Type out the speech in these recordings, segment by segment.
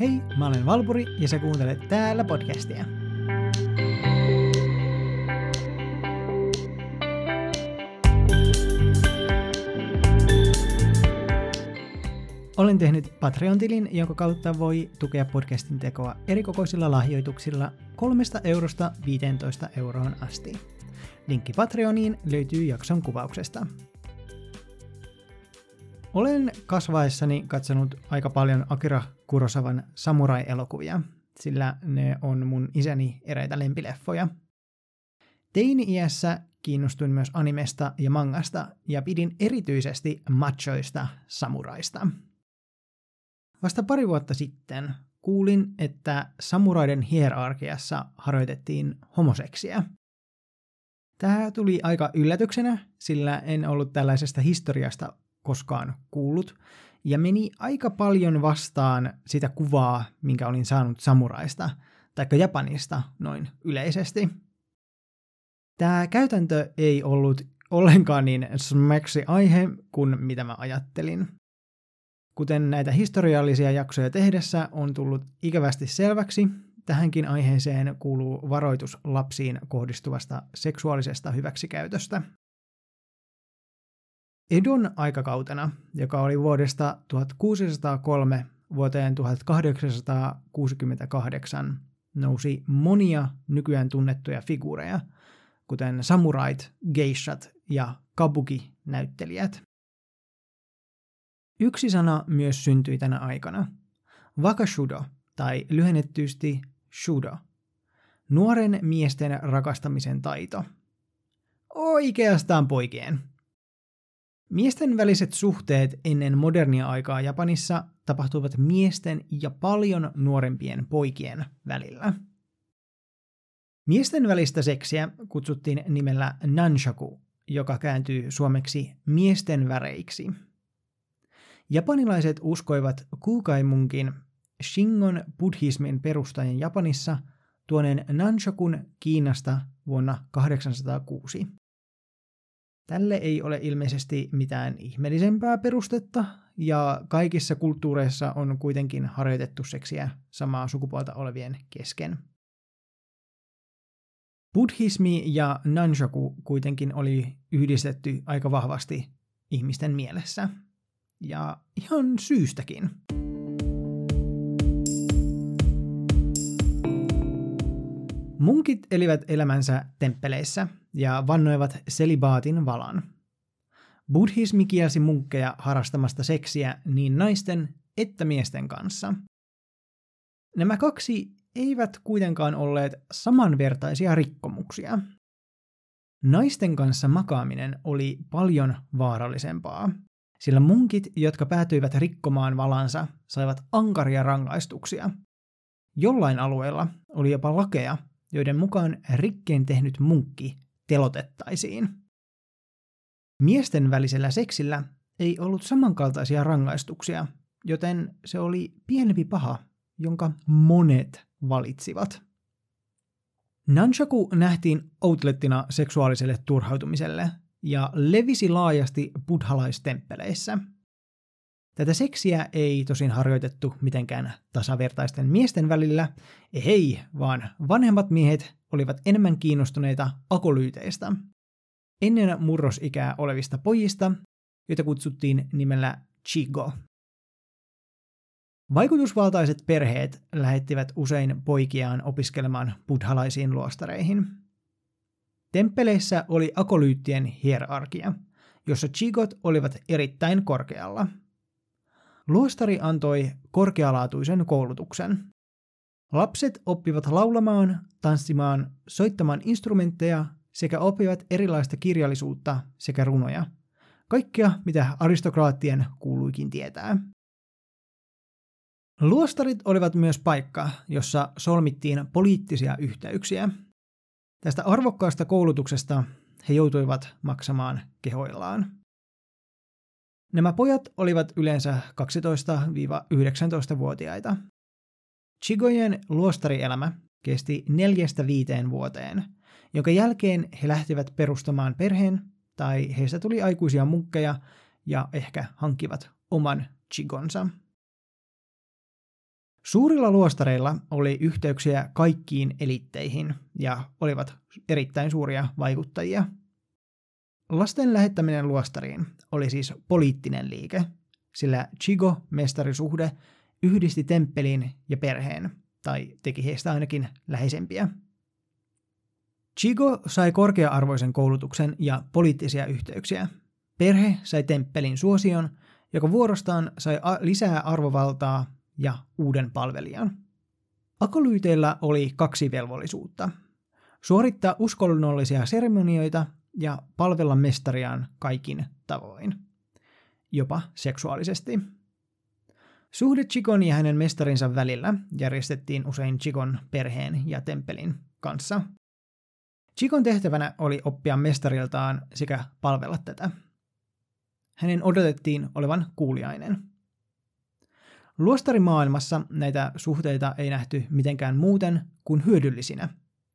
Hei, mä olen Valpuri ja sä kuuntelet täällä podcastia. Olen tehnyt Patreon-tilin, jonka kautta voi tukea podcastin tekoa erikokoisilla lahjoituksilla 3 eurosta 15 euroon asti. Linkki Patreoniin löytyy jakson kuvauksesta. Olen kasvaessani katsonut aika paljon Akira Kurosawan samurai-elokuvia, sillä ne on mun isäni eräitä lempileffoja. Teini-iässä kiinnostuin myös animesta ja mangasta ja pidin erityisesti machoista samuraista. Vasta pari vuotta sitten kuulin, että samuraiden hierarkiassa harjoitettiin homoseksiä. Tämä tuli aika yllätyksenä, sillä en ollut tällaisesta historiasta koskaan kuullut, ja meni aika paljon vastaan sitä kuvaa, minkä olin saanut samuraista, taikka Japanista noin yleisesti. Tämä käytäntö ei ollut ollenkaan niin smäksi aihe kuin mitä mä ajattelin. Kuten näitä historiallisia jaksoja tehdessä on tullut ikävästi selväksi, tähänkin aiheeseen kuuluu varoitus lapsiin kohdistuvasta seksuaalisesta hyväksikäytöstä. Edon aikakautena, joka oli vuodesta 1603 vuoteen 1868, nousi monia nykyään tunnettuja figuureja, kuten samurait, geishat ja kabuki-näyttelijät. Yksi sana myös syntyi tänä aikana. Wakashudo, tai lyhennettysti shudo. Nuoren miesten rakastamisen taito. Oikeastaan poikien. Miesten väliset suhteet ennen modernia aikaa Japanissa tapahtuivat miesten ja paljon nuorempien poikien välillä. Miesten välistä seksiä kutsuttiin nimellä nanshaku, joka kääntyy suomeksi miesten väreiksi. Japanilaiset uskoivat Kukaimungin, Shingon buddhismin perustajan Japanissa, tuoneen nanshakun Kiinasta vuonna 806. Tälle ei ole ilmeisesti mitään ihmeellisempää perustetta, ja kaikissa kulttuureissa on kuitenkin harjoitettu seksiä samaa sukupuolta olevien kesken. Buddhismi ja nanshaku kuitenkin oli yhdistetty aika vahvasti ihmisten mielessä. Ja ihan syystäkin. Munkit elivät elämänsä temppeleissä ja vannoivat selibaatin valan. Buddhismi kielsi munkkeja harrastamasta seksiä niin naisten että miesten kanssa. Nämä kaksi eivät kuitenkaan olleet samanvertaisia rikkomuksia. Naisten kanssa makaaminen oli paljon vaarallisempaa, sillä munkit, jotka päätyivät rikkomaan valansa, saivat ankaria rangaistuksia. Jollain alueella oli jopa lakeja, joiden mukaan rikkeen tehnyt munkki telotettaisiin. Miesten välisellä seksillä ei ollut samankaltaisia rangaistuksia, joten se oli pienempi paha, jonka monet valitsivat. Nanshaku nähtiin outlettina seksuaaliselle turhautumiselle ja levisi laajasti buddhalaistemppeleissä. Tätä seksiä ei tosin harjoitettu mitenkään tasavertaisten miesten välillä, ei, vaan vanhemmat miehet olivat enemmän kiinnostuneita akolyyteistä, ennen murrosikää olevista pojista, joita kutsuttiin nimellä Chigo. Vaikutusvaltaiset perheet lähettivät usein poikiaan opiskelemaan buddhalaisiin luostareihin. Temppeleissä oli akolyyttien hierarkia, jossa chigot olivat erittäin korkealla. Luostari antoi korkealaatuisen koulutuksen. Lapset oppivat laulamaan, tanssimaan, soittamaan instrumentteja sekä oppivat erilaista kirjallisuutta sekä runoja. Kaikkea, mitä aristokraattien kuuluikin tietää. Luostarit olivat myös paikka, jossa solmittiin poliittisia yhteyksiä. Tästä arvokkaasta koulutuksesta he joutuivat maksamaan kehoillaan. Nämä pojat olivat yleensä 12–19-vuotiaita. Chigojen luostarielämä kesti 4–5 vuoteen, jonka jälkeen he lähtivät perustamaan perheen tai heistä tuli aikuisia munkkeja ja ehkä hankkivat oman chigonsa. Suurilla luostareilla oli yhteyksiä kaikkiin eliitteihin ja olivat erittäin suuria vaikuttajia. Lasten lähettäminen luostariin oli siis poliittinen liike, sillä Chigo-mestarisuhde yhdisti temppelin ja perheen, tai teki heistä ainakin läheisempiä. Chigo sai korkea-arvoisen koulutuksen ja poliittisia yhteyksiä. Perhe sai temppelin suosion, joka vuorostaan sai lisää arvovaltaa ja uuden palvelijan. Akolyyteillä oli kaksi velvollisuutta. Suorittaa uskonnollisia seremonioita ja palvella mestariaan kaikin tavoin, jopa seksuaalisesti. Suhde Chigon ja hänen mestarinsa välillä järjestettiin usein Chigon perheen ja temppelin kanssa. Chigon tehtävänä oli oppia mestariltaan sekä palvella tätä. Hänen odotettiin olevan kuuliainen. Luostarimaailmassa näitä suhteita ei nähty mitenkään muuten kuin hyödyllisinä,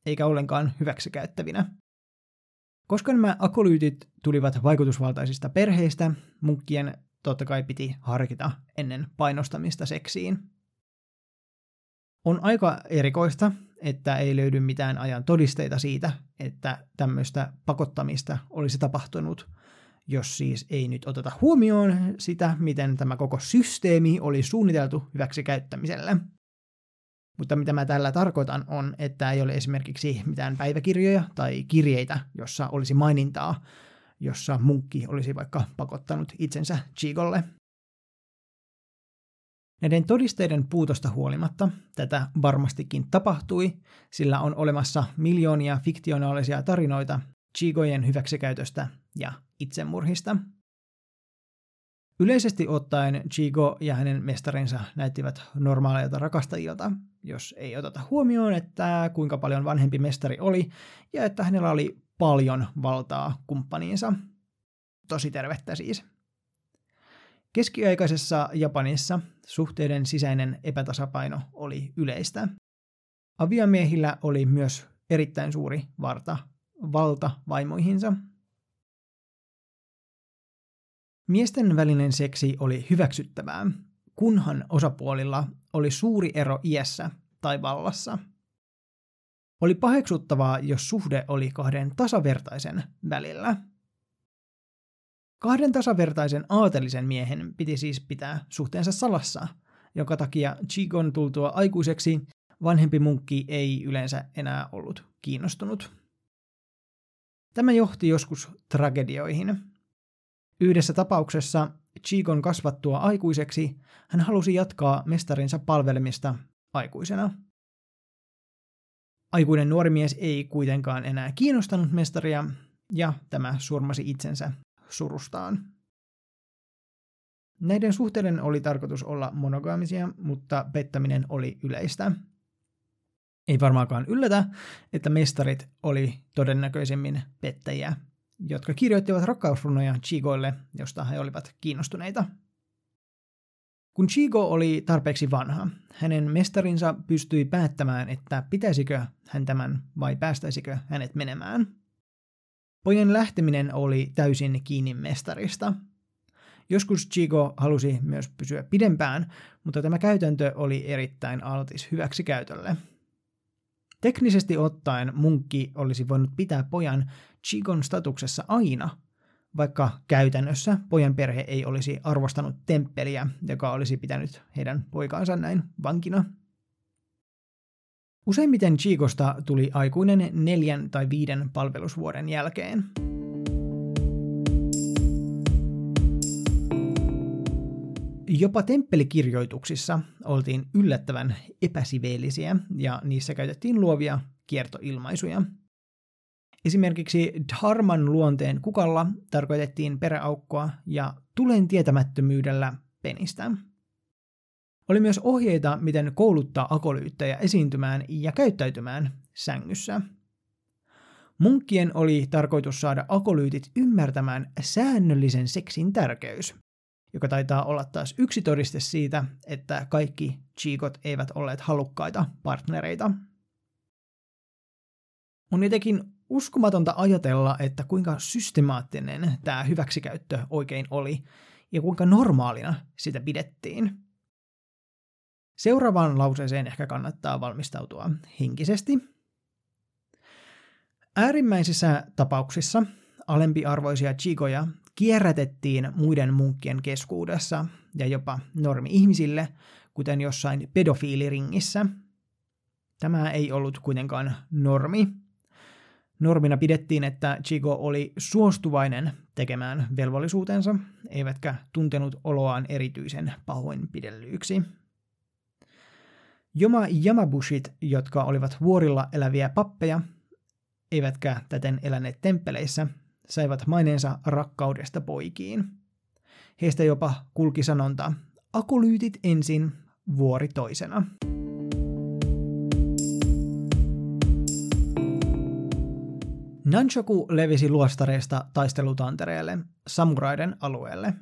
eikä ollenkaan hyväksikäyttävinä. Koska nämä akolyytit tulivat vaikutusvaltaisista perheistä, munkkien totta kai piti harkita ennen painostamista seksiin. On aika erikoista, että ei löydy mitään ajan todisteita siitä, että tämmöistä pakottamista olisi tapahtunut, jos siis ei nyt oteta huomioon sitä, miten tämä koko systeemi oli suunniteltu hyväksikäyttämiselle. Mutta mitä mä tällä tarkoitan on, että ei ole esimerkiksi mitään päiväkirjoja tai kirjeitä, jossa olisi mainintaa, jossa munkki olisi vaikka pakottanut itsensä Chigolle. Näiden todisteiden puutosta huolimatta tätä varmastikin tapahtui, sillä on olemassa miljoonia fiktionaalisia tarinoita Chigojen hyväksikäytöstä ja itsemurhista. Yleisesti ottaen Chigo ja hänen mestarinsa näyttivät normaaleilta rakastajilta, jos ei oteta huomioon, että kuinka paljon vanhempi mestari oli ja että hänellä oli paljon valtaa kumppaniinsa. Tosi tervettä siis. Keskiaikaisessa Japanissa suhteiden sisäinen epätasapaino oli yleistä. Aviamiehillä oli myös erittäin suuri valta vaimoihinsa. Miesten välinen seksi oli hyväksyttävää, kunhan osapuolilla oli suuri ero iässä tai vallassa. Oli paheksuttavaa, jos suhde oli kahden tasavertaisen välillä. Kahden tasavertaisen aatelisen miehen piti siis pitää suhteensa salassa, jonka takia Chigon tultua aikuiseksi vanhempi munkki ei yleensä enää ollut kiinnostunut. Tämä johti joskus tragedioihin. Yhdessä tapauksessa Chigon kasvattua aikuiseksi hän halusi jatkaa mestarinsa palvelemista aikuisena. Aikuinen nuori mies ei kuitenkaan enää kiinnostanut mestaria, ja tämä surmasi itsensä surustaan. Näiden suhteiden oli tarkoitus olla monogaamisia, mutta pettäminen oli yleistä. Ei varmaankaan yllätä, että mestarit oli todennäköisemmin pettäjiä, jotka kirjoittivat rakkausrunoja Chigoille, josta he olivat kiinnostuneita. Kun Chigo oli tarpeeksi vanha, hänen mestarinsa pystyi päättämään, että pitäisikö hän tämän vai päästäisikö hänet menemään. Pojan lähteminen oli täysin kiinni mestarista. Joskus Chigo halusi myös pysyä pidempään, mutta tämä käytäntö oli erittäin altis hyväksikäytölle. Teknisesti ottaen munkki olisi voinut pitää pojan Chigon statuksessa aina, vaikka käytännössä pojan perhe ei olisi arvostanut temppeliä, joka olisi pitänyt heidän poikaansa näin vankina. Useimmiten Chigosta tuli aikuinen 4 tai 5 palvelusvuoden jälkeen. Jopa temppelikirjoituksissa oltiin yllättävän epäsiveellisiä ja niissä käytettiin luovia kiertoilmaisuja. Esimerkiksi dharman luonteen kukalla tarkoitettiin peräaukkoa ja tulen tietämättömyydellä penistä. Oli myös ohjeita, miten kouluttaa akolyyttejä esiintymään ja käyttäytymään sängyssä. Munkkien oli tarkoitus saada akolyytit ymmärtämään säännöllisen seksin tärkeys, joka taitaa olla taas yksi todiste siitä, että kaikki chigot eivät olleet halukkaita partnereita. On jotenkin uskomatonta ajatella, että kuinka systemaattinen tämä hyväksikäyttö oikein oli ja kuinka normaalina sitä pidettiin. Seuraavaan lauseeseen ehkä kannattaa valmistautua henkisesti. Äärimmäisissä tapauksissa alempiarvoisia chigoja kierrätettiin muiden munkkien keskuudessa ja jopa normi-ihmisille, kuten jossain pedofiiliringissä. Tämä ei ollut kuitenkaan normi. Normina pidettiin, että chigo oli suostuvainen tekemään velvollisuutensa, eivätkä tuntenut oloaan erityisen pahoinpidellyiksi. Yamabushit, jotka olivat vuorilla eläviä pappeja, eivätkä täten eläneet temppeleissä, saivat maineensa rakkaudesta poikiin. Heistä jopa kulki sanonta, akolyytit ensin, vuori toisena. Nunchaku levisi luostareista taistelutantereelle, samuraiden alueelle.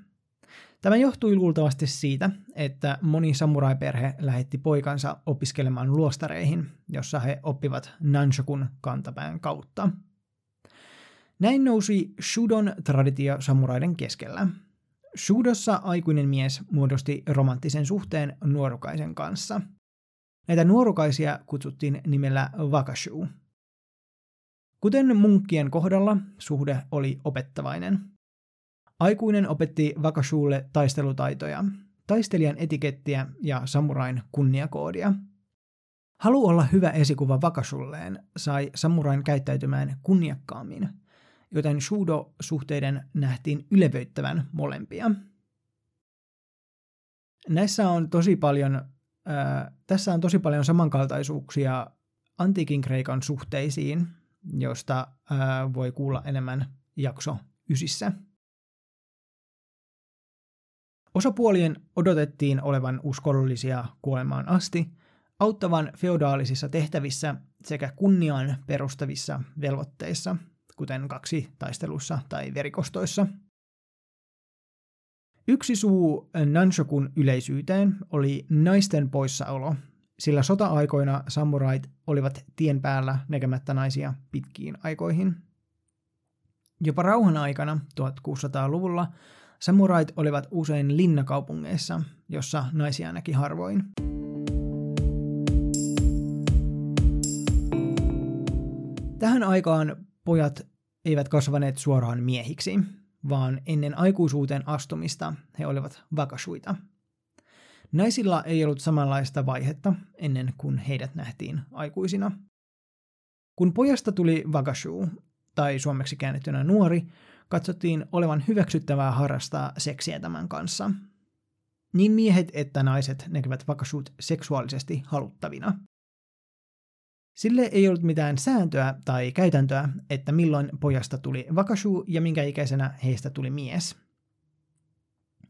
Tämä johtui luultavasti siitä, että moni samuraiperhe lähetti poikansa opiskelemaan luostareihin, jossa he oppivat nunchakun kantapään kautta. Näin nousi shudon traditio samuraiden keskellä. Shudossa aikuinen mies muodosti romanttisen suhteen nuorukaisen kanssa. Näitä nuorukaisia kutsuttiin nimellä wakashu. Kuten munkkien kohdalla, suhde oli opettavainen. Aikuinen opetti wakashuulle taistelutaitoja, taistelijan etikettiä ja samurain kunniakoodia. Halu olla hyvä esikuva wakashulleen sai samurain käyttäytymään kunniakkaammin, joten shudo-suhteiden nähtiin ylevöittävän molempia. Tässä on tosi paljon samankaltaisuuksia antiikin Kreikan suhteisiin, josta voi kuulla enemmän jakso 9. Osapuolien odotettiin olevan uskollisia kuolemaan asti, auttavan feodaalisissa tehtävissä sekä kunniaan perustavissa velvoitteissa, kuten kaksitaistelussa tai verikostoissa. Yksi suu nunchakun yleisyyteen oli naisten poissaolo, sillä sota-aikoina samurait olivat tien päällä näkemättä naisia pitkiin aikoihin. Jopa rauhan aikana 1600-luvulla samurait olivat usein linnakaupungeissa, jossa naisia näki harvoin. Tähän aikaan pojat eivät kasvaneet suoraan miehiksi, vaan ennen aikuisuuteen astumista he olivat wakashuita. Naisilla ei ollut samanlaista vaihetta ennen kuin heidät nähtiin aikuisina. Kun pojasta tuli wakashu, tai suomeksi käännettynä nuori, katsottiin olevan hyväksyttävää harrastaa seksiä tämän kanssa. Niin miehet että naiset näkivät wakashut seksuaalisesti haluttavina. Sille ei ollut mitään sääntöä tai käytäntöä, että milloin pojasta tuli wakashu ja minkä ikäisenä heistä tuli mies.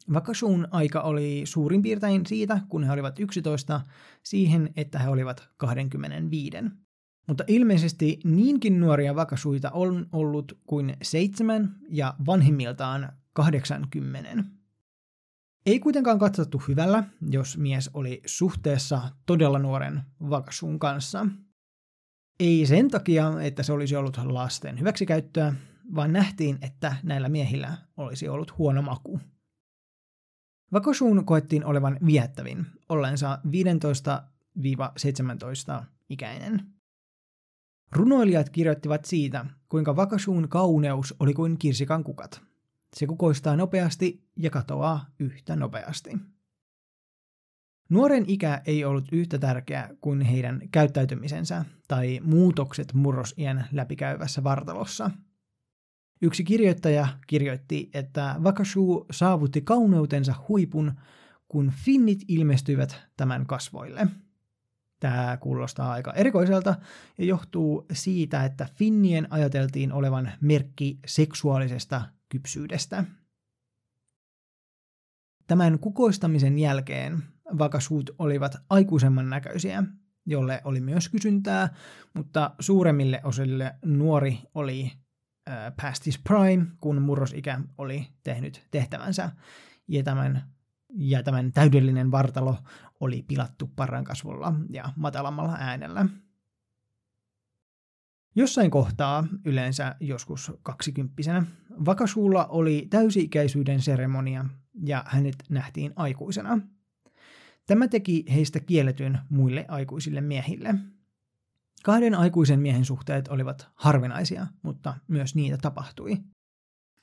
Wakashun aika oli suurin piirtein siitä, kun he olivat 11, siihen, että he olivat 25. Mutta ilmeisesti niinkin nuoria wakashuita on ollut kuin 7 ja vanhimmiltaan 80. Ei kuitenkaan katsottu hyvällä, jos mies oli suhteessa todella nuoren wakashun kanssa. Ei sen takia, että se olisi ollut lasten hyväksikäyttöä, vaan nähtiin, että näillä miehillä olisi ollut huono maku. Wakashun koettiin olevan viehättävin, ollensa 15-17 ikäinen. Runoilijat kirjoittivat siitä, kuinka wakashun kauneus oli kuin kirsikan kukat. Se kukoistaa nopeasti ja katoaa yhtä nopeasti. Nuoren ikä ei ollut yhtä tärkeä kuin heidän käyttäytymisensä tai muutokset murrosien läpikäyvässä vartalossa. Yksi kirjoittaja kirjoitti, että wakashu saavutti kauneutensa huipun, kun finnit ilmestyivät tämän kasvoille. Tämä kuulostaa aika erikoiselta ja johtuu siitä, että finnien ajateltiin olevan merkki seksuaalisesta kypsyydestä. Tämän kukoistamisen jälkeen wakashut olivat aikuisemman näköisiä, jolle oli myös kysyntää, mutta suuremmille osille nuori oli past his prime, kun murrosikä oli tehnyt tehtävänsä, ja tämän täydellinen vartalo oli pilattu parrankasvulla ja matalammalla äänellä. Jossain kohtaa, yleensä joskus 20-vuotiaana, wakashulla oli täysi-ikäisyyden seremonia, ja hänet nähtiin aikuisena. Tämä teki heistä kielletyn muille aikuisille miehille. Kahden aikuisen miehen suhteet olivat harvinaisia, mutta myös niitä tapahtui.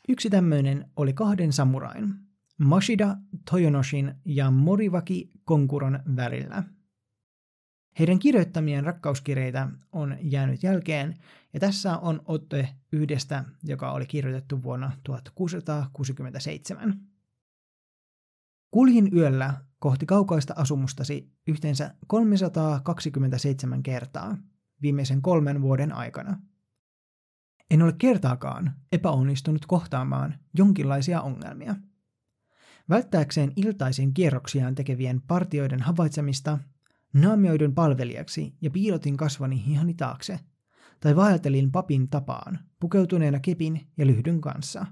Yksi tämmöinen oli kahden samurain, Mashida Toyonoshin ja Moriwaki Gonkuron välillä. Heidän kirjoittamien rakkauskirjeitä on jäänyt jälkeen, ja tässä on ote yhdestä, joka oli kirjoitettu vuonna 1667. Kuljin yöllä kohti kaukaista asumustasi yhteensä 327 kertaa viimeisen 3 vuoden aikana. En ole kertaakaan epäonnistunut kohtaamaan jonkinlaisia ongelmia. Välttääkseen iltaisin kierroksiaan tekevien partioiden havaitsemista, naamioidun palvelijaksi ja piilotin kasvani hihani taakse, tai vaeltelin papin tapaan, pukeutuneena kepin ja lyhdyn kanssa.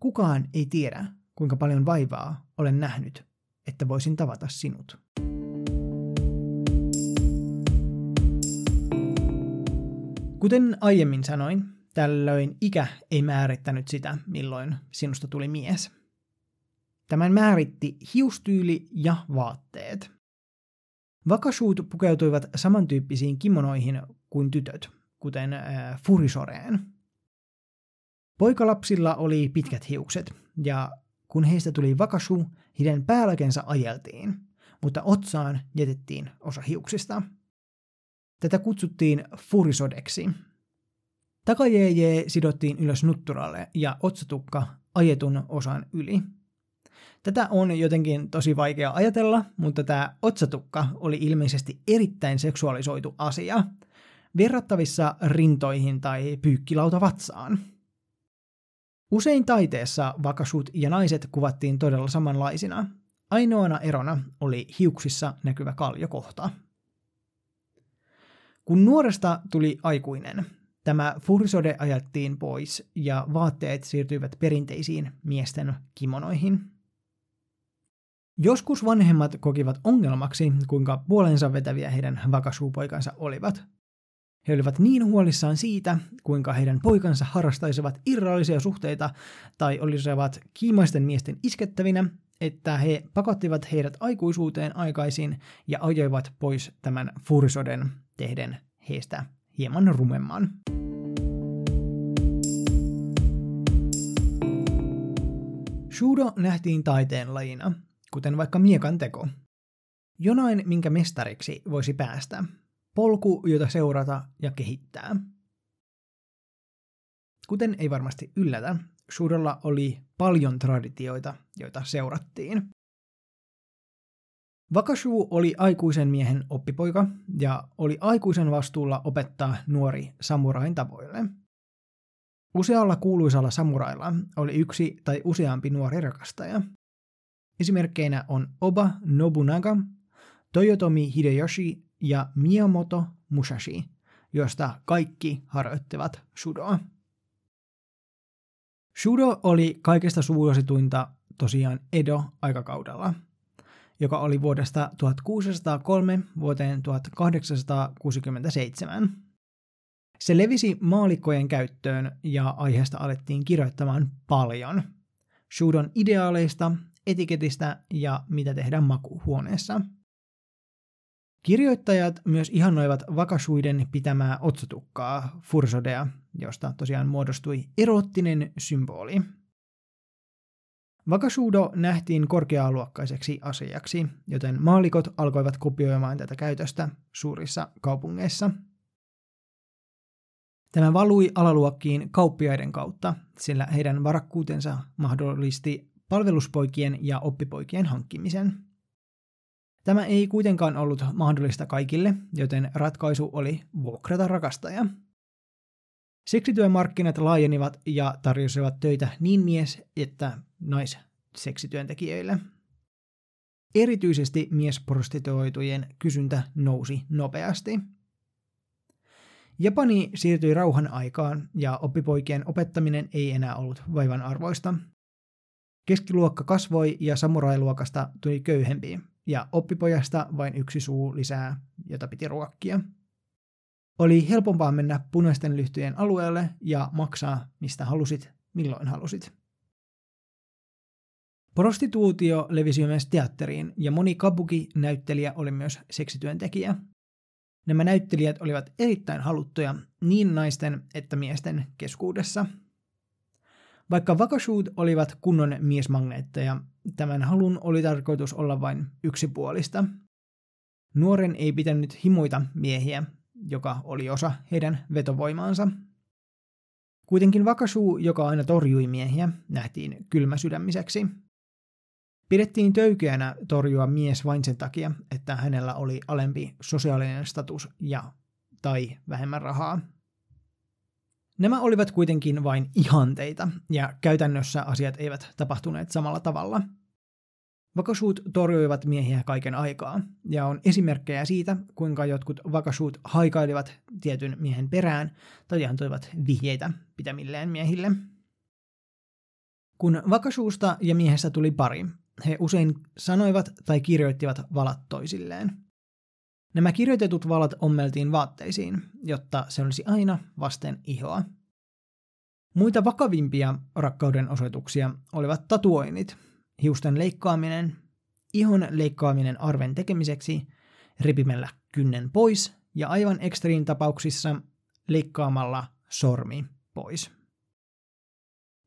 Kukaan ei tiedä, kuinka paljon vaivaa olen nähnyt, että voisin tavata sinut. Kuten aiemmin sanoin, tällöin ikä ei määrittänyt sitä, milloin sinusta tuli mies. Tämän määritti hiustyyli ja vaatteet. Wakashuut pukeutuivat samantyyppisiin kimonoihin kuin tytöt, kuten furisoreen. Poikalapsilla oli pitkät hiukset, ja kun heistä tuli wakashu, heidän päälakensa ajeltiin, mutta otsaan jätettiin osa hiuksista. Tätä kutsuttiin furisodeksi. Takajeejee sidottiin ylös nutturalle ja otsatukka ajetun osan yli. Tätä on jotenkin tosi vaikea ajatella, mutta tämä otsatukka oli ilmeisesti erittäin seksuaalisoitu asia, verrattavissa rintoihin tai pyykkilautavatsaan. Usein taiteessa wakashut ja naiset kuvattiin todella samanlaisina. Ainoana erona oli hiuksissa näkyvä kaljokohta. Kun nuoresta tuli aikuinen, tämä furisode ajettiin pois ja vaatteet siirtyivät perinteisiin miesten kimonoihin. Joskus vanhemmat kokivat ongelmaksi, kuinka puolensa vetäviä heidän wakashu-poikansa olivat. He olivat niin huolissaan siitä, kuinka heidän poikansa harrastaisivat irrallisia suhteita tai olisivat kiimaisten miesten iskettävinä, että he pakottivat heidät aikuisuuteen aikaisin ja ajoivat pois tämän furisoden tehden heistä hieman rumemman. Shudo nähtiin taiteen lajina, kuten vaikka miekan teko. Jonain, minkä mestariksi voisi päästä. Polku, jota seurata ja kehittää. Kuten ei varmasti yllätä, shudolla oli paljon traditioita, joita seurattiin. Wakashu oli aikuisen miehen oppipoika ja oli aikuisen vastuulla opettaa nuori samurain tavoille. Usealla kuuluisalla samurailla oli yksi tai useampi nuori rakastaja. Esimerkkeinä on Oda Nobunaga, Toyotomi Hideyoshi ja Miyamoto Musashi, josta kaikki harjoittivat shudoa. Shudo oli kaikista suosituinta tosiaan Edo-aikakaudella, joka oli vuodesta 1603 vuoteen 1867. Se levisi maalikkojen käyttöön ja aiheesta alettiin kirjoittamaan paljon. Shudon ideaaleista, etiketistä ja mitä tehdään makuuhuoneessa. Kirjoittajat myös ihannoivat wakashuiden pitämää otsatukkaa, furisodea, josta tosiaan muodostui eroottinen symboli. Wakashudo nähtiin korkealuokkaiseksi asiaksi, joten maallikot alkoivat kopioimaan tätä käytöstä suurissa kaupungeissa. Tämä valui alaluokkiin kauppiaiden kautta, sillä heidän varakkuutensa mahdollisti palveluspoikien ja oppipoikien hankkimisen. Tämä ei kuitenkaan ollut mahdollista kaikille, joten ratkaisu oli vuokrata rakastaja. Seksityömarkkinat laajenivat ja tarjosivat töitä niin mies- että naisseksityöntekijöille. Erityisesti miesprostituoitujen kysyntä nousi nopeasti. Japani siirtyi rauhan aikaan ja oppipoikien opettaminen ei enää ollut vaivan arvoista. Keskiluokka kasvoi ja samurailuokasta tuli köyhempi, ja oppipojasta vain yksi suu lisää, jota piti ruokkia. Oli helpompaa mennä punaisten lyhtyjen alueelle ja maksaa, mistä halusit, milloin halusit. Prostituutio levisi myös teatteriin, ja moni kabuki-näyttelijä oli myös seksityöntekijä. Nämä näyttelijät olivat erittäin haluttuja niin naisten että miesten keskuudessa. Vaikka wakashoot olivat kunnon miesmagneetteja, tämän halun oli tarkoitus olla vain yksipuolista. Nuoren ei pitänyt himoita miehiä, joka oli osa heidän vetovoimaansa. Kuitenkin wakashuu, joka aina torjui miehiä, nähtiin kylmäsydämiseksi. Pidettiin töykeänä torjua mies vain sen takia, että hänellä oli alempi sosiaalinen status tai vähemmän rahaa. Nämä olivat kuitenkin vain ihanteita, ja käytännössä asiat eivät tapahtuneet samalla tavalla. Wakashoot torjuivat miehiä kaiken aikaa, ja on esimerkkejä siitä, kuinka jotkut wakashoot haikailivat tietyn miehen perään tai antoivat vihjeitä pitämilleen miehille. Kun wakashuusta ja miehestä tuli pari, he usein sanoivat tai kirjoittivat valat toisilleen. Nämä kirjoitetut valat ommeltiin vaatteisiin, jotta se olisi aina vasten ihoa. Muita vakavimpia rakkauden osoituksia olivat tatuoinnit, hiusten leikkaaminen, ihon leikkaaminen arven tekemiseksi, ripimällä kynnen pois ja aivan ekstriin tapauksissa leikkaamalla sormi pois.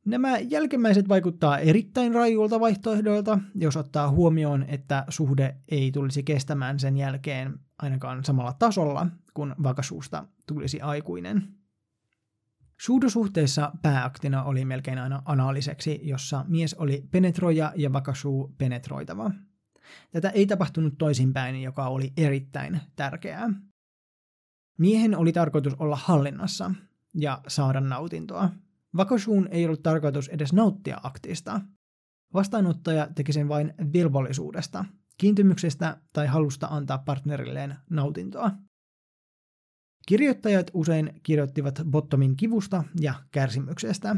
Nämä jälkimmäiset vaikuttaa erittäin rajuilta vaihtoehdoilta, jos ottaa huomioon, että suhde ei tulisi kestämään sen jälkeen ainakaan samalla tasolla, kun wakashuusta tulisi aikuinen. Shudo-suhteessa pääaktina oli melkein aina anaaliseksi, jossa mies oli penetroija ja wakashuu penetroitava. Tätä ei tapahtunut toisinpäin, joka oli erittäin tärkeää. Miehen oli tarkoitus olla hallinnassa ja saada nautintoa. Wakashuun ei ollut tarkoitus edes nauttia aktista. Vastaanottaja teki sen vain velvollisuudesta, kiintymyksestä tai halusta antaa partnerilleen nautintoa. Kirjoittajat usein kirjoittivat bottomin kivusta ja kärsimyksestä.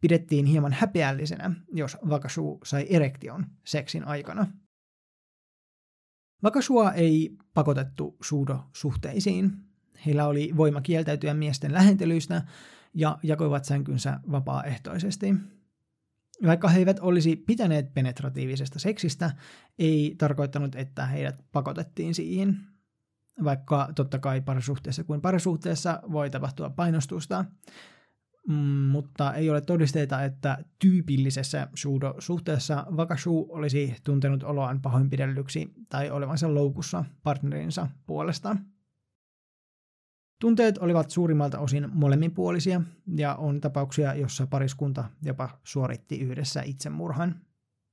Pidettiin hieman häpeällisenä, jos wakashuu sai erektion seksin aikana. Wakashua ei pakotettu shudo-suhteisiin. Heillä oli voima kieltäytyä miesten lähentelyistä ja jakoivat sänkynsä vapaaehtoisesti. Vaikka he eivät olisi pitäneet penetratiivisesta seksistä, ei tarkoittanut, että heidät pakotettiin siihen. Vaikka totta kai parisuhteessa kuin parisuhteessa voi tapahtua painostusta, mutta ei ole todisteita, että tyypillisessä shudo-suhteessa wakashuu olisi tuntenut oloaan pahoinpidellyksi tai olevansa loukussa partnerinsa puolesta. Tunteet olivat suurimmalta osin molemminpuolisia, ja on tapauksia, jossa pariskunta jopa suoritti yhdessä itsemurhan.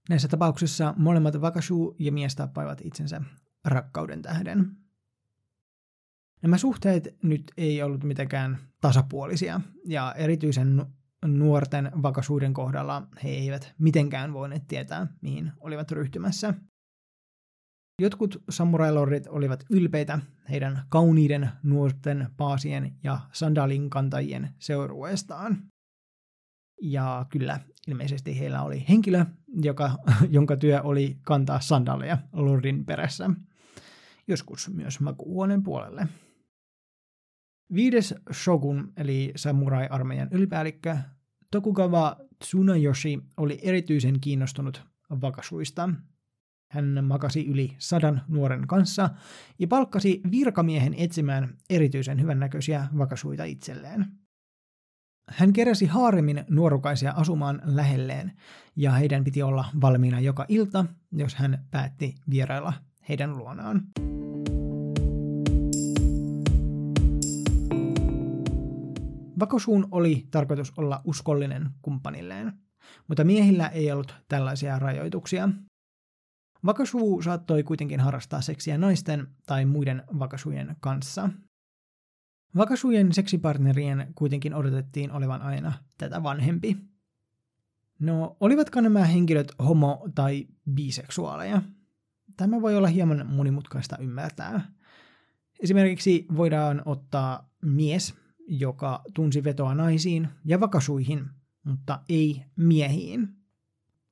Näissä tapauksissa molemmat wakashuu ja mies tappaivat itsensä rakkauden tähden. Nämä suhteet nyt ei ollut mitenkään tasapuolisia, ja erityisen nuorten wakashuuden kohdalla he eivät mitenkään voineet tietää, mihin olivat ryhtymässä. Jotkut samurailordit olivat ylpeitä heidän kauniiden nuorten paasien ja sandaalin kantajien seurueestaan. Ja kyllä, ilmeisesti heillä oli henkilö, jonka työ oli kantaa sandaaleja lordin perässä, joskus myös makuuhuoneen puolelle. 5. shogun, eli samurai-armeijan ylipäällikkö, Tokugawa Tsunayoshi oli erityisen kiinnostunut wakashuista. Hän makasi yli 100 nuoren kanssa ja palkkasi virkamiehen etsimään erityisen hyvännäköisiä wakashuita itselleen. Hän keräsi haaremin nuorukaisia asumaan lähelleen, ja heidän piti olla valmiina joka ilta, jos hän päätti vierailla heidän luonaan. Wakashuun oli tarkoitus olla uskollinen kumppanilleen, mutta miehillä ei ollut tällaisia rajoituksia. Wakashuu saattoi kuitenkin harrastaa seksiä naisten tai muiden wakashujen kanssa. Wakashujen seksipartnerien kuitenkin odotettiin olevan aina tätä vanhempi. No, olivatko nämä henkilöt homo- tai biseksuaaleja? Tämä voi olla hieman monimutkaista ymmärtää. Esimerkiksi voidaan ottaa mies, joka tunsi vetoa naisiin ja wakashuihin, mutta ei miehiin.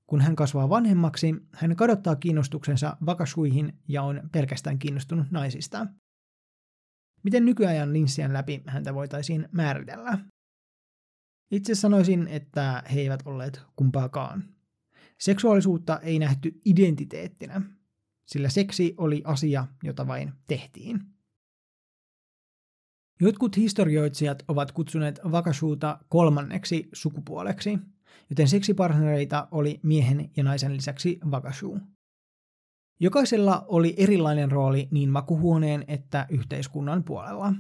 Kun hän kasvaa vanhemmaksi, hän kadottaa kiinnostuksensa wakashuihin ja on pelkästään kiinnostunut naisista. Miten nykyajan linssien läpi häntä voitaisiin määritellä? Itse sanoisin, että he eivät olleet kumpaakaan. Seksuaalisuutta ei nähty identiteettinä, sillä seksi oli asia, jota vain tehtiin. Jotkut historioitsijat ovat kutsuneet wakashuuta kolmanneksi sukupuoleksi, joten seksipartnereita oli miehen ja naisen lisäksi wakashu. Jokaisella oli erilainen rooli niin makuhuoneen että yhteiskunnan puolella.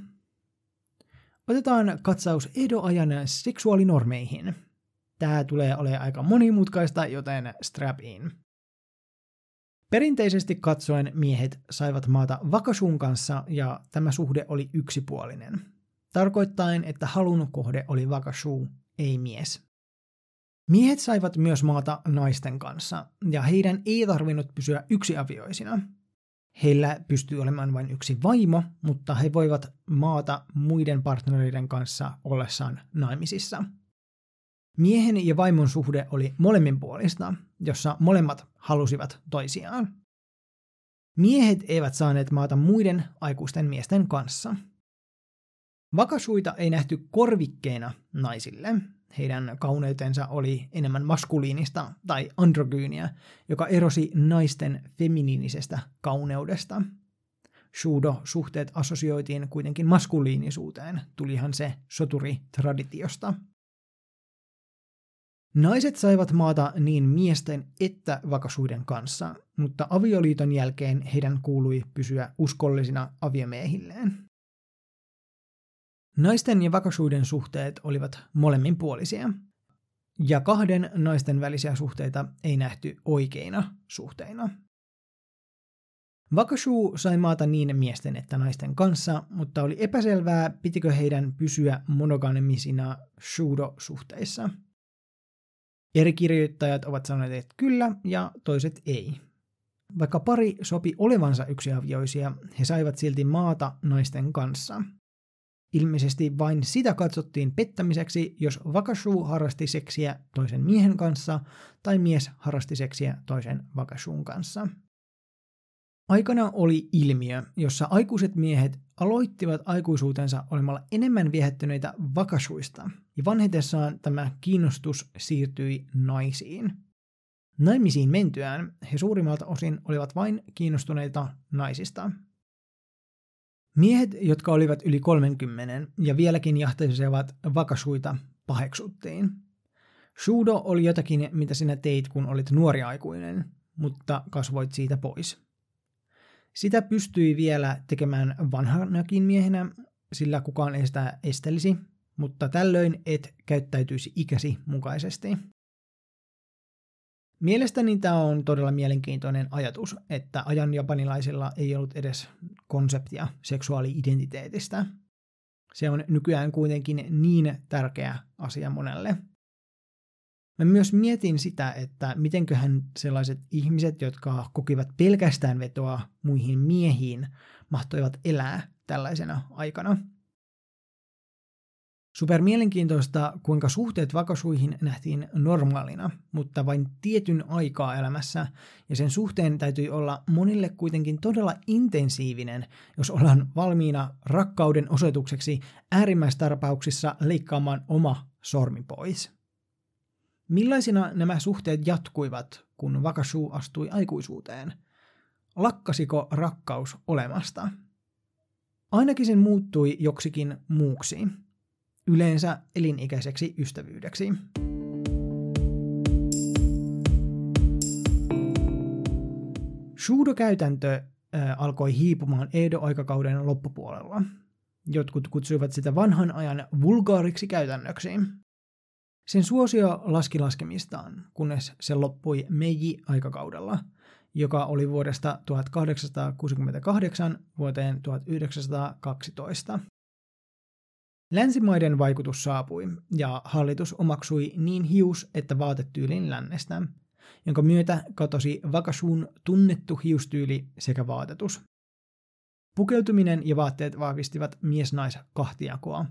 Otetaan katsaus Edo-ajan seksuaalinormeihin. Tämä tulee olemaan aika monimutkaista, joten strap in. Perinteisesti katsoen miehet saivat maata wakashun kanssa ja tämä suhde oli yksipuolinen. Tarkoittaen, että halun kohde oli wakashu, ei mies. Miehet saivat myös maata naisten kanssa ja heidän ei tarvinnut pysyä yksiavioisina. Heillä pystyy olemaan vain yksi vaimo, mutta he voivat maata muiden partnereiden kanssa ollessaan naimisissa. Miehen ja vaimon suhde oli molemminpuolista, jossa molemmat halusivat toisiaan. Miehet eivät saaneet maata muiden aikuisten miesten kanssa. Wakashuita ei nähty korvikkeena naisille. Heidän kauneutensa oli enemmän maskuliinista tai androgyyniä, joka erosi naisten feminiinisestä kauneudesta. Shudo-suhteet assosioitiin kuitenkin maskuliinisuuteen, tulihan se soturi-traditiosta. Naiset saivat maata niin miesten että wakashuiden kanssa, mutta avioliiton jälkeen heidän kuului pysyä uskollisina aviomiehilleen. Naisten ja wakashuiden suhteet olivat molemminpuolisia, ja kahden naisten välisiä suhteita ei nähty oikeina suhteina. Wakashu sai maata niin miesten että naisten kanssa, mutta oli epäselvää, pitikö heidän pysyä monogamisina shudo-suhteissa. Eri kirjoittajat ovat sanoneet, että kyllä, ja toiset ei. Vaikka pari sopi olevansa yksiavioisia, he saivat silti maata naisten kanssa. Ilmeisesti vain sitä katsottiin pettämiseksi, jos wakashu harrasti seksiä toisen miehen kanssa tai mies harrasti seksiä toisen wakashun kanssa. Aikana oli ilmiö, jossa aikuiset miehet aloittivat aikuisuutensa olemalla enemmän viehättyneitä wakashuista, ja vanhetessaan tämä kiinnostus siirtyi naisiin. Naimisiin mentyään he suurimmalta osin olivat vain kiinnostuneita naisista. Miehet, jotka olivat yli 30 ja vieläkin jahtaisivat wakashuita, paheksuttiin. Shudo oli jotakin, mitä sinä teit, kun olit nuori aikuinen, mutta kasvoit siitä pois. Sitä pystyi vielä tekemään vanhanakin miehenä, sillä kukaan ei sitä estelisi, mutta tällöin et käyttäytyisi ikäsi mukaisesti. Mielestäni tämä on todella mielenkiintoinen ajatus, että ajan japanilaisilla ei ollut edes konseptia seksuaali-identiteetistä. Se on nykyään kuitenkin niin tärkeä asia monelle. Mä myös mietin sitä, että mitenköhän sellaiset ihmiset, jotka kokivat pelkästään vetoa muihin miehiin, mahtoivat elää tällaisena aikana. Supermielenkiintoista, kuinka suhteet wakashuihin nähtiin normaalina, mutta vain tietyn aikaa elämässä, ja sen suhteen täytyy olla monille kuitenkin todella intensiivinen, jos ollaan valmiina rakkauden osoitukseksi äärimmäistarpauksissa leikkaamaan oma sormi pois. Millaisina nämä suhteet jatkuivat, kun wakashu astui aikuisuuteen? Lakkasiko rakkaus olemasta? Ainakin sen muuttui joksikin muuksi. Yleensä elinikäiseksi ystävyydeksi. Shudo-käytäntö alkoi hiipumaan Edo-aikakauden loppupuolella. Jotkut kutsuivat sitä vanhan ajan vulgaariksi käytännöksi. Sen suosio laski laskemistaan, kunnes se loppui Meiji-aikakaudella, joka oli vuodesta 1868 vuoteen 1912. Länsimaiden vaikutus saapui, ja hallitus omaksui niin hius- että vaatetyylin lännestä, jonka myötä katosi wakashun tunnettu hiustyyli sekä vaatetus. Pukeutuminen ja vaatteet vahvistivat mies-nais-kahtiakoa.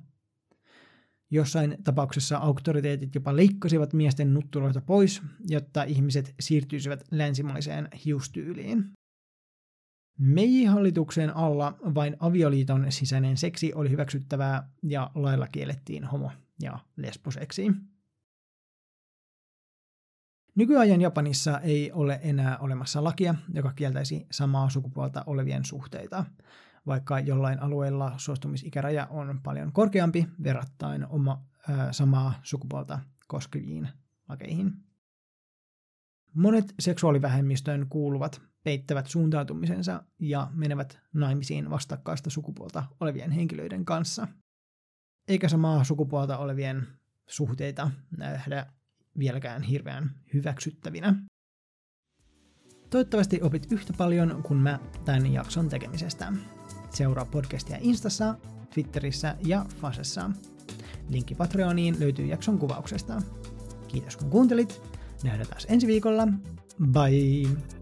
Jossain tapauksessa auktoriteetit jopa leikkasivat miesten nuttuloita pois, jotta ihmiset siirtyisivät länsimaiseen hiustyyliin. Meiji-hallituksen alla vain avioliiton sisäinen seksi oli hyväksyttävää ja lailla kiellettiin homo- ja lesboseksi. Nykyajan Japanissa ei ole enää olemassa lakia, joka kieltäisi samaa sukupuolta olevien suhteita, vaikka jollain alueella suostumisikäraja on paljon korkeampi verrattain samaa sukupuolta koskeviin lakeihin. Monet seksuaalivähemmistöön kuuluvat peittävät suuntautumisensa ja menevät naimisiin vastakkaista sukupuolta olevien henkilöiden kanssa, eikä samaa sukupuolta olevien suhteita nähdä vieläkään hirveän hyväksyttävinä. Toivottavasti opit yhtä paljon kuin mä tämän jakson tekemisestä. Seuraa podcastia Instassa, Twitterissä ja Fasessa. Linkki Patreoniin löytyy jakson kuvauksesta. Kiitos kun kuuntelit. Nähdään taas ensi viikolla. Bye!